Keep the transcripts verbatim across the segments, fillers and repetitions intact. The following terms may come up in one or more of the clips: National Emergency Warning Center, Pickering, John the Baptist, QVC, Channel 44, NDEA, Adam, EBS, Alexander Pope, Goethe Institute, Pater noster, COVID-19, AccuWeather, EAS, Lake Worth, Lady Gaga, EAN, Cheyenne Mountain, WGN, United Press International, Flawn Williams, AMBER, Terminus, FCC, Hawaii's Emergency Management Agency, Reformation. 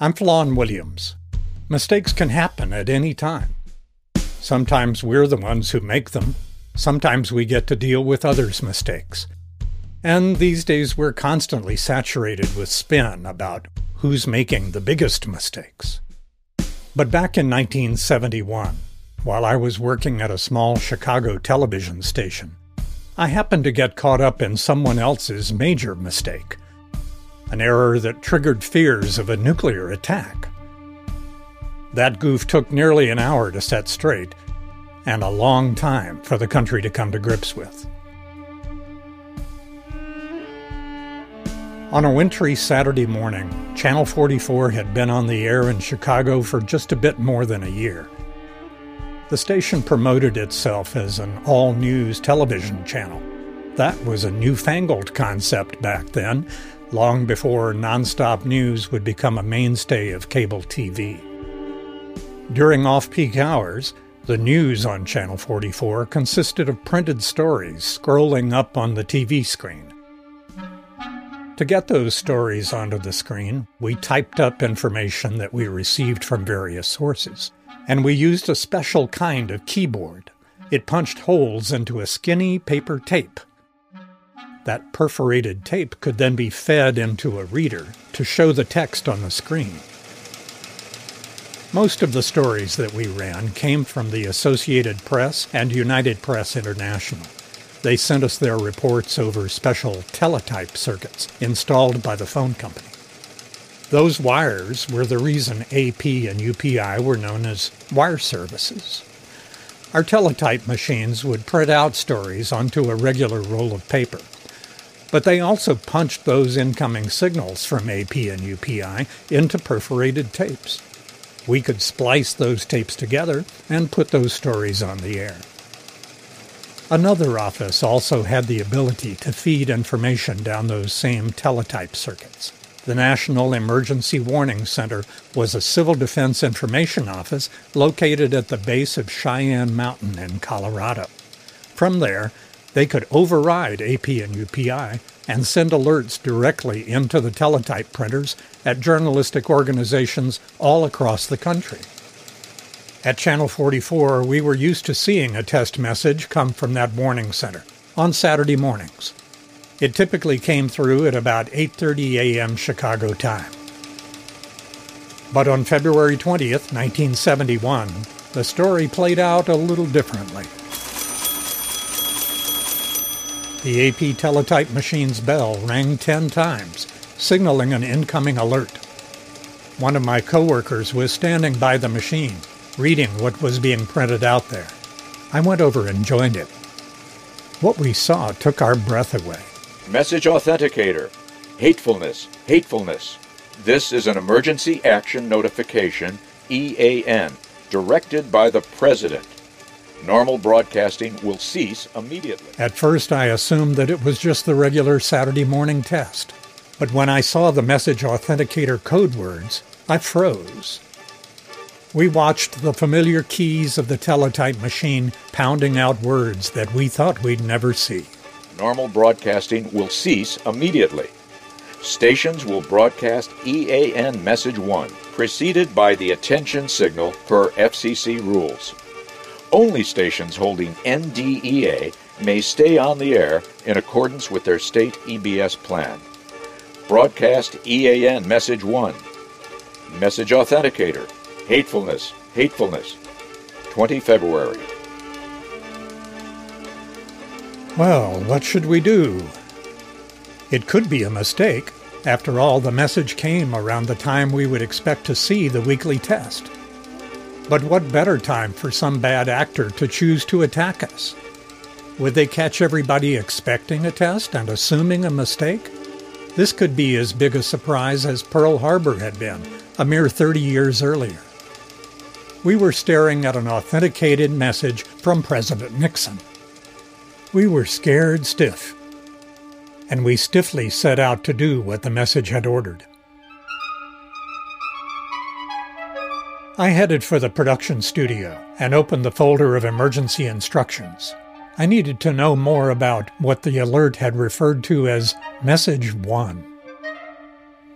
I'm Flawn Williams. Mistakes can happen at any time. Sometimes we're the ones who make them. Sometimes we get to deal with others' mistakes. And these days we're constantly saturated with spin about who's making the biggest mistakes. But back in nineteen seventy-one, while I was working at a small Chicago television station, I happened to get caught up in someone else's major mistake. An error that triggered fears of a nuclear attack. That goof took nearly an hour to set straight, and a long time for the country to come to grips with. On a wintry Saturday morning, Channel forty-four had been on the air in Chicago for just a bit more than a year. The station promoted itself as an all-news television channel. That was a newfangled concept back then, long before nonstop news would become a mainstay of cable T V. During off-peak hours, the news on Channel forty-four consisted of printed stories scrolling up on the T V screen. To get those stories onto the screen, we typed up information that we received from various sources, and we used a special kind of keyboard. It punched holes into a skinny paper tape. That perforated tape could then be fed into a reader to show the text on the screen. Most of the stories that we ran came from the Associated Press and United Press International. They sent us their reports over special teletype circuits installed by the phone company. Those wires were the reason A P and U P I were known as wire services. Our teletype machines would print out stories onto a regular roll of paper. But they also punched those incoming signals from A P and U P I into perforated tapes. We could splice those tapes together and put those stories on the air. Another office also had the ability to feed information down those same teletype circuits. The National Emergency Warning Center was a civil defense information office located at the base of Cheyenne Mountain in Colorado. From there, they could override A P and U P I and send alerts directly into the teletype printers at journalistic organizations all across the country. At Channel forty-four, we were used to seeing a test message come from that warning center on Saturday mornings. It typically came through at about eight thirty a.m. Chicago time. But on February twentieth, nineteen seventy-one, the story played out a little differently. The A P teletype machine's bell rang ten times, signaling an incoming alert. One of my coworkers was standing by the machine, reading what was being printed out there. I went over and joined him. What we saw took our breath away. Message authenticator. Hatefulness. Hatefulness. This is an emergency action notification, E A N, directed by the President. Normal broadcasting will cease immediately. At first, I assumed that it was just the regular Saturday morning test. But when I saw the message authenticator code words, I froze. We watched the familiar keys of the teletype machine pounding out words that we thought we'd never see. Normal broadcasting will cease immediately. Stations will broadcast E A N message one, preceded by the attention signal per F C C rules. Only stations holding N D E A may stay on the air in accordance with their state E B S plan. Broadcast E A N message one. Message authenticator. Hatefulness. Hatefulness. the twentieth of February. Well, what should we do? It could be a mistake. After all, the message came around the time we would expect to see the weekly test. But what better time for some bad actor to choose to attack us? Would they catch everybody expecting a test and assuming a mistake? This could be as big a surprise as Pearl Harbor had been a mere thirty years earlier. We were staring at an authenticated message from President Nixon. We were scared stiff, and we stiffly set out to do what the message had ordered. I headed for the production studio and opened the folder of emergency instructions. I needed to know more about what the alert had referred to as Message one.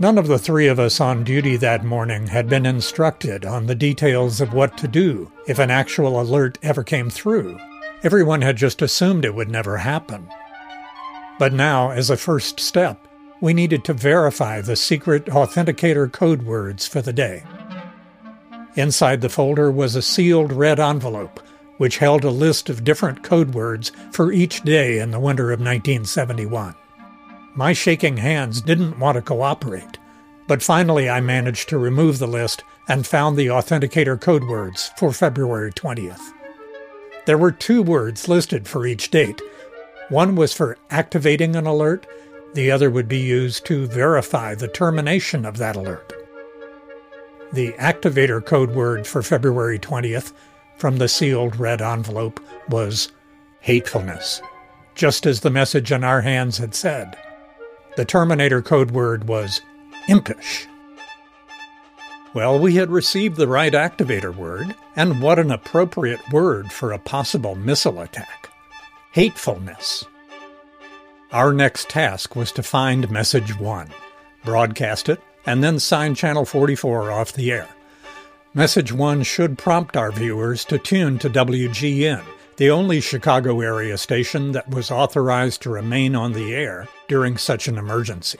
None of the three of us on duty that morning had been instructed on the details of what to do if an actual alert ever came through. Everyone had just assumed it would never happen. But now, as a first step, we needed to verify the secret authenticator code words for the day. Inside the folder was a sealed red envelope, which held a list of different code words for each day in the winter of nineteen seventy-one. My shaking hands didn't want to cooperate, but finally I managed to remove the list and found the authenticator code words for February twentieth. There were two words listed for each date. One was for activating an alert, the other would be used to verify the termination of that alert. The activator code word for February twentieth from the sealed red envelope was hatefulness, just as the message in our hands had said. The terminator code word was impish. Well, we had received the right activator word, and what an appropriate word for a possible missile attack. Hatefulness. Our next task was to find message one, broadcast it, and then sign Channel forty-four off the air. Message one should prompt our viewers to tune to W G N, the only Chicago area station that was authorized to remain on the air during such an emergency.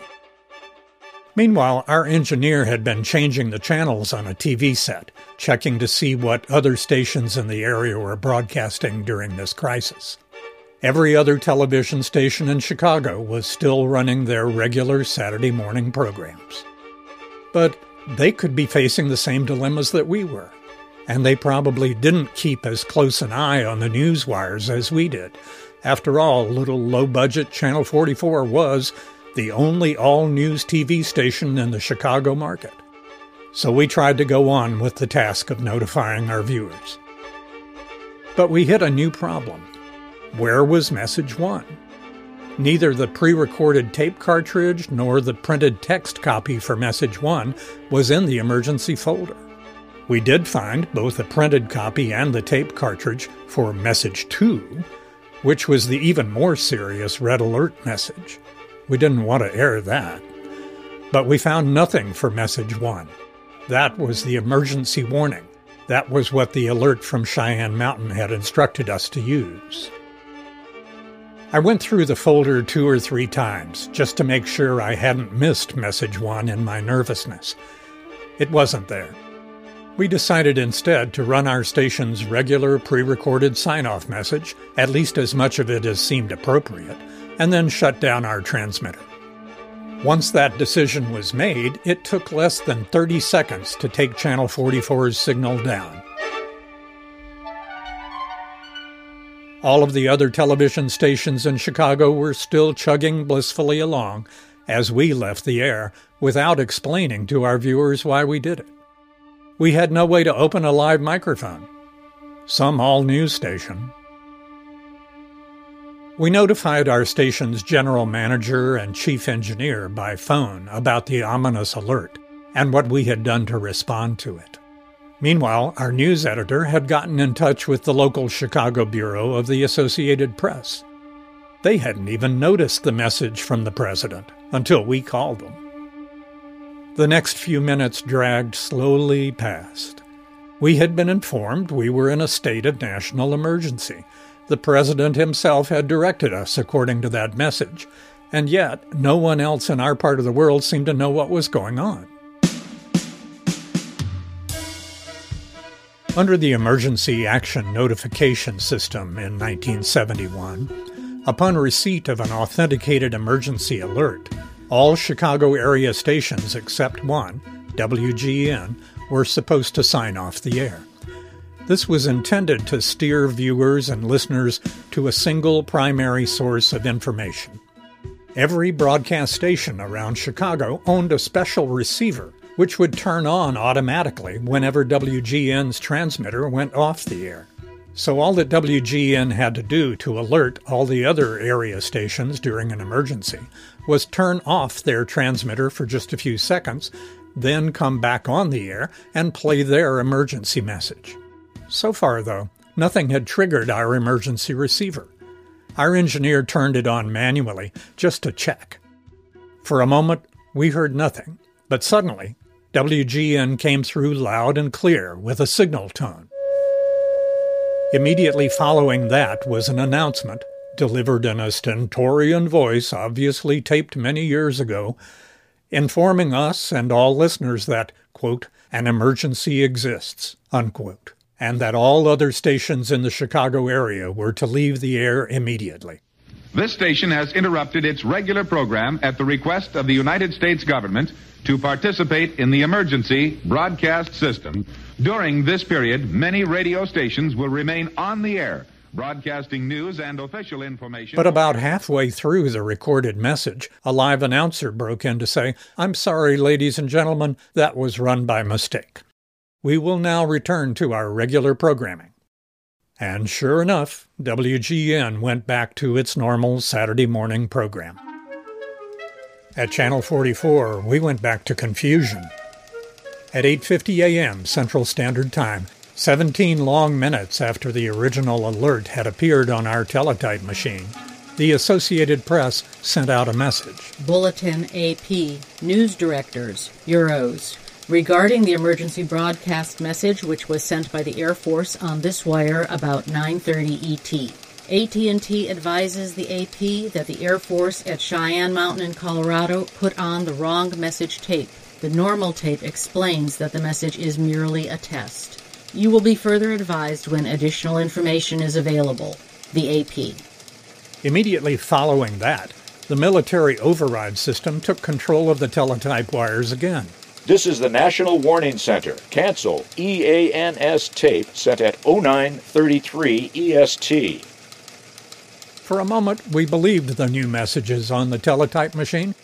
Meanwhile, our engineer had been changing the channels on a T V set, checking to see what other stations in the area were broadcasting during this crisis. Every other television station in Chicago was still running their regular Saturday morning programs. But they could be facing the same dilemmas that we were, and they probably didn't keep as close an eye on the news wires as we did. After all, little low-budget Channel forty-four was the only all-news T V station in the Chicago market. So we tried to go on with the task of notifying our viewers. But we hit a new problem. Where was message one? Neither the pre-recorded tape cartridge nor the printed text copy for message one was in the emergency folder. We did find both the printed copy and the tape cartridge for message two, which was the even more serious red alert message. We didn't want to air that. But we found nothing for message one. That was the emergency warning. That was what the alert from Cheyenne Mountain had instructed us to use. I went through the folder two or three times just to make sure I hadn't missed message one in my nervousness. It wasn't there. We decided instead to run our station's regular pre-recorded sign-off message, at least as much of it as seemed appropriate, and then shut down our transmitter. Once that decision was made, it took less than thirty seconds to take Channel forty-four's signal down. All of the other television stations in Chicago were still chugging blissfully along as we left the air without explaining to our viewers why we did it. We had no way to open a live microphone. Some all-news station. We notified our station's general manager and chief engineer by phone about the ominous alert and what we had done to respond to it. Meanwhile, our news editor had gotten in touch with the local Chicago bureau of the Associated Press. They hadn't even noticed the message from the president until we called them. The next few minutes dragged slowly past. We had been informed we were in a state of national emergency. The president himself had directed us according to that message, and yet no one else in our part of the world seemed to know what was going on. Under the Emergency Action Notification System in nineteen seventy-one, upon receipt of an authenticated emergency alert, all Chicago area stations except one, W G N, were supposed to sign off the air. This was intended to steer viewers and listeners to a single primary source of information. Every broadcast station around Chicago owned a special receiver, which would turn on automatically whenever W G N's transmitter went off the air. So all that W G N had to do to alert all the other area stations during an emergency was turn off their transmitter for just a few seconds, then come back on the air and play their emergency message. So far, though, nothing had triggered our emergency receiver. Our engineer turned it on manually just to check. For a moment, we heard nothing, But suddenly, W G N came through loud and clear with a signal tone. Immediately following that was an announcement, delivered in a stentorian voice obviously taped many years ago, informing us and all listeners that, quote, an emergency exists, unquote, and that all other stations in the Chicago area were to leave the air immediately. This station has interrupted its regular program at the request of the United States government to participate in the emergency broadcast system. During this period, many radio stations will remain on the air, broadcasting news and official information. But about halfway through the recorded message, a live announcer broke in to say, "I'm sorry, ladies and gentlemen, that was run by mistake. We will now return to our regular programming." And sure enough, W G N went back to its normal Saturday morning program. At Channel forty-four, we went back to confusion. At eight fifty a.m. Central Standard Time, seventeen long minutes after the original alert had appeared on our teletype machine, the Associated Press sent out a message. Bulletin A P, News Directors, Bureaus. Regarding the emergency broadcast message which was sent by the Air Force on this wire about nine thirty E T. A T and T advises the A P that the Air Force at Cheyenne Mountain in Colorado put on the wrong message tape. The normal tape explains that the message is merely a test. You will be further advised when additional information is available. The A P. Immediately following that, the military override system took control of the teletype wires again. This is the National Warning Center. Cancel E A N S tape sent at oh nine thirty-three E S T. For a moment, we believed the new messages on the teletype machine,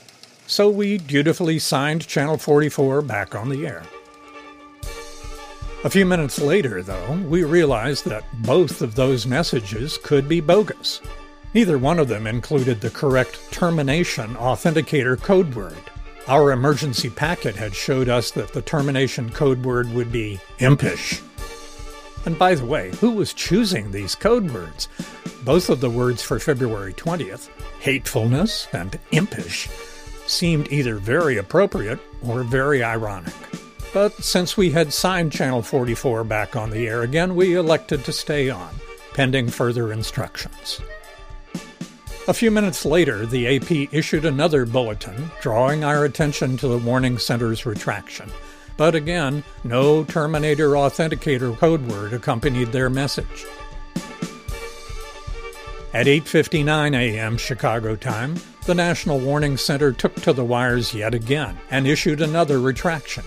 so we dutifully signed Channel forty-four back on the air. A few minutes later, though, we realized that both of those messages could be bogus. Neither one of them included the correct termination authenticator code word. Our emergency packet had showed us that the termination code word would be impish. And by the way, who was choosing these code words? Both of the words for February twentieth, hatefulness and impish, seemed either very appropriate or very ironic. But since we had signed Channel forty-four back on the air again, we elected to stay on, pending further instructions. A few minutes later, the A P issued another bulletin, drawing our attention to the warning center's retraction. But again, no Terminator Authenticator code word accompanied their message. At eight fifty-nine a.m. Chicago time, the National Warning Center took to the wires yet again and issued another retraction.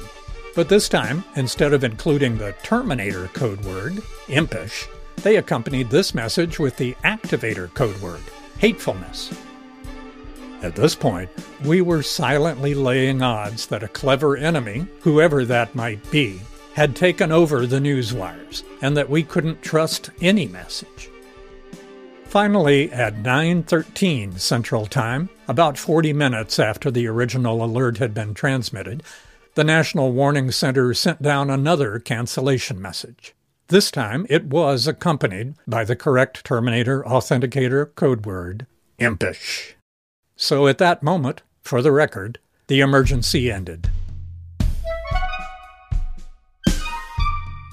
But this time, instead of including the Terminator code word, impish, they accompanied this message with the Activator code word, hatefulness. At this point, we were silently laying odds that a clever enemy, whoever that might be, had taken over the news wires and that we couldn't trust any message. Finally, at nine thirteen Central Time, about forty minutes after the original alert had been transmitted, the National Warning Center sent down another cancellation message. This time, it was accompanied by the correct Terminator Authenticator code word, impish. So at that moment, for the record, the emergency ended.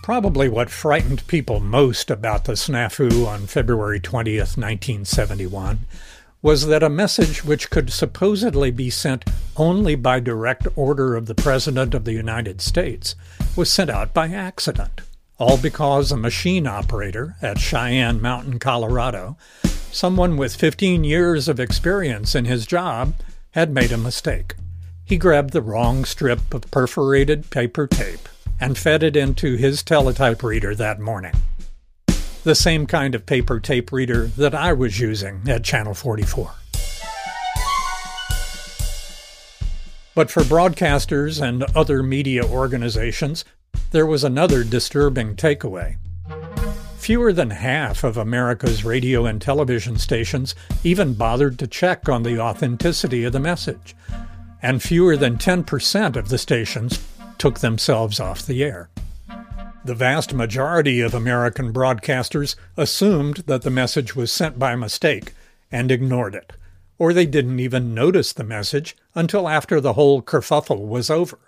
Probably what frightened people most about the snafu on February twentieth, nineteen seventy-one, was that a message which could supposedly be sent only by direct order of the President of the United States was sent out by accident. All because a machine operator at Cheyenne Mountain, Colorado, someone with fifteen years of experience in his job, had made a mistake. He grabbed the wrong strip of perforated paper tape and fed it into his teletype reader that morning. The same kind of paper tape reader that I was using at Channel forty-four. But for broadcasters and other media organizations, there was another disturbing takeaway. Fewer than half of America's radio and television stations even bothered to check on the authenticity of the message, and fewer than ten percent of the stations took themselves off the air. The vast majority of American broadcasters assumed that the message was sent by mistake and ignored it, or they didn't even notice the message until after the whole kerfuffle was over.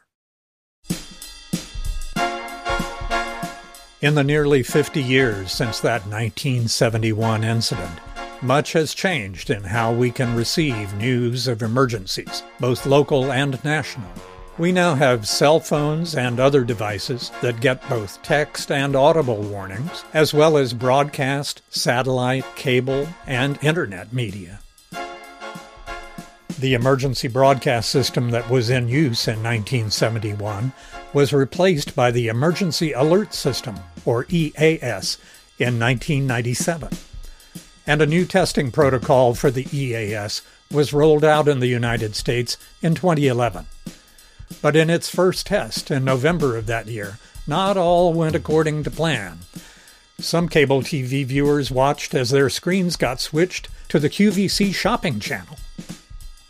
In the nearly fifty years since that nineteen seventy-one incident, much has changed in how we can receive news of emergencies, both local and national. We now have cell phones and other devices that get both text and audible warnings, as well as broadcast, satellite, cable, and internet media. The emergency broadcast system that was in use in nineteen seventy-one was replaced by the Emergency Alert System, or E A S, in nineteen ninety-seven. And a new testing protocol for the E A S was rolled out in the United States in twenty eleven. But in its first test in November of that year, not all went according to plan. Some cable T V viewers watched as their screens got switched to the Q V C shopping channel.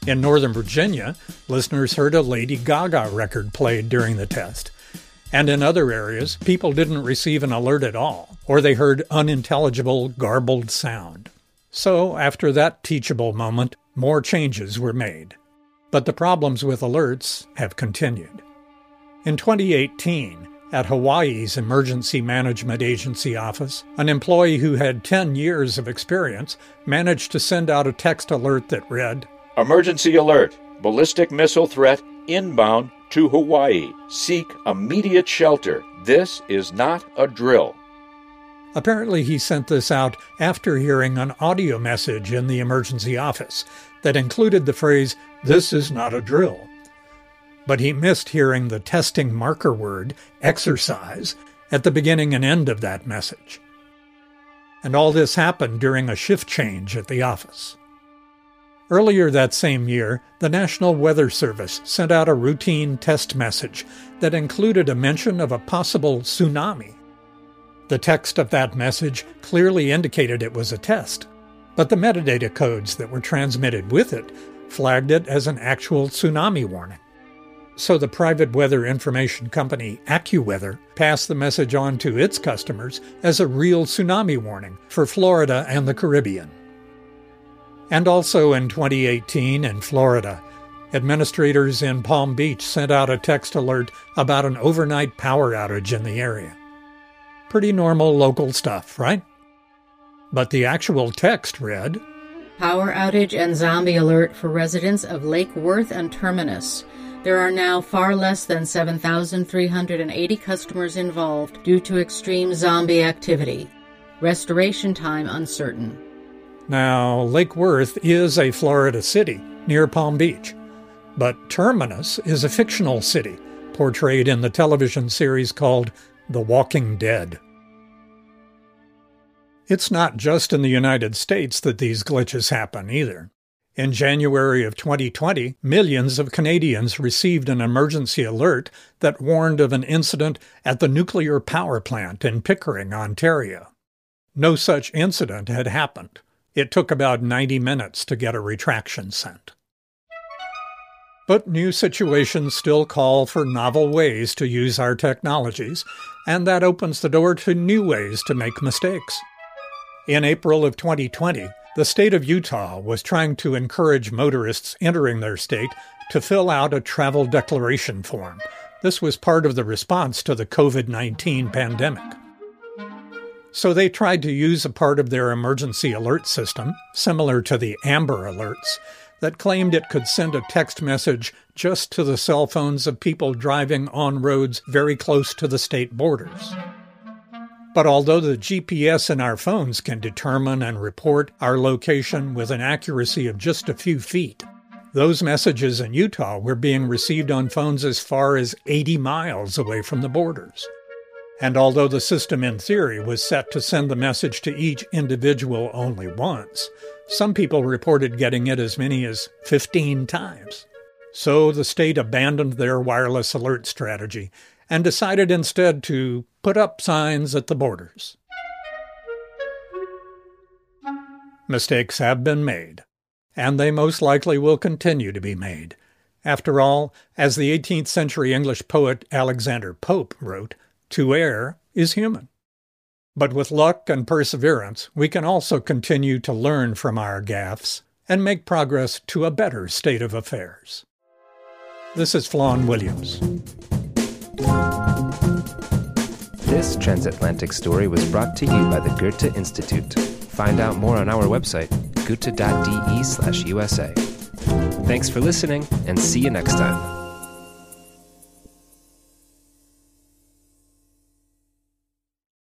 In Northern Virginia, listeners heard a Lady Gaga record played during the test. And in other areas, people didn't receive an alert at all, or they heard unintelligible, garbled sound. So, after that teachable moment, more changes were made. But the problems with alerts have continued. In twenty eighteen, at Hawaii's Emergency Management Agency office, an employee who had ten years of experience managed to send out a text alert that read, "Emergency alert! Ballistic missile threat inbound to Hawaii. Seek immediate shelter. This is not a drill." Apparently he sent this out after hearing an audio message in the emergency office that included the phrase, "This is not a drill." But he missed hearing the testing marker word, exercise, at the beginning and end of that message. And all this happened during a shift change at the office. Earlier that same year, the National Weather Service sent out a routine test message that included a mention of a possible tsunami. The text of that message clearly indicated it was a test, but the metadata codes that were transmitted with it flagged it as an actual tsunami warning. So the private weather information company AccuWeather passed the message on to its customers as a real tsunami warning for Florida and the Caribbean. And also in twenty eighteen in Florida, administrators in Palm Beach sent out a text alert about an overnight power outage in the area. Pretty normal local stuff, right? But the actual text read, "Power outage and zombie alert for residents of Lake Worth and Terminus. There are now far less than seven thousand three hundred eighty customers involved due to extreme zombie activity. Restoration time uncertain." Now, Lake Worth is a Florida city near Palm Beach, but Terminus is a fictional city portrayed in the television series called The Walking Dead. It's not just in the United States that these glitches happen, either. In January of twenty twenty, millions of Canadians received an emergency alert that warned of an incident at the nuclear power plant in Pickering, Ontario. No such incident had happened. It took about ninety minutes to get a retraction sent. But new situations still call for novel ways to use our technologies, and that opens the door to new ways to make mistakes. In April of twenty twenty, the state of Utah was trying to encourage motorists entering their state to fill out a travel declaration form. This was part of the response to the COVID nineteen pandemic. So they tried to use a part of their emergency alert system, similar to the AMBER alerts, that claimed it could send a text message just to the cell phones of people driving on roads very close to the state borders. But although the G P S in our phones can determine and report our location with an accuracy of just a few feet, those messages in Utah were being received on phones as far as eighty miles away from the borders. And although the system in theory was set to send the message to each individual only once, some people reported getting it as many as fifteen times. So the state abandoned their wireless alert strategy and decided instead to put up signs at the borders. Mistakes have been made, and they most likely will continue to be made. After all, as the eighteenth century English poet Alexander Pope wrote, "To err is human." But with luck and perseverance, we can also continue to learn from our gaffes and make progress to a better state of affairs. This is Flawn Williams. This transatlantic story was brought to you by the Goethe Institute. Find out more on our website, goethe dot d e slash U S A. Thanks for listening, and see you next time.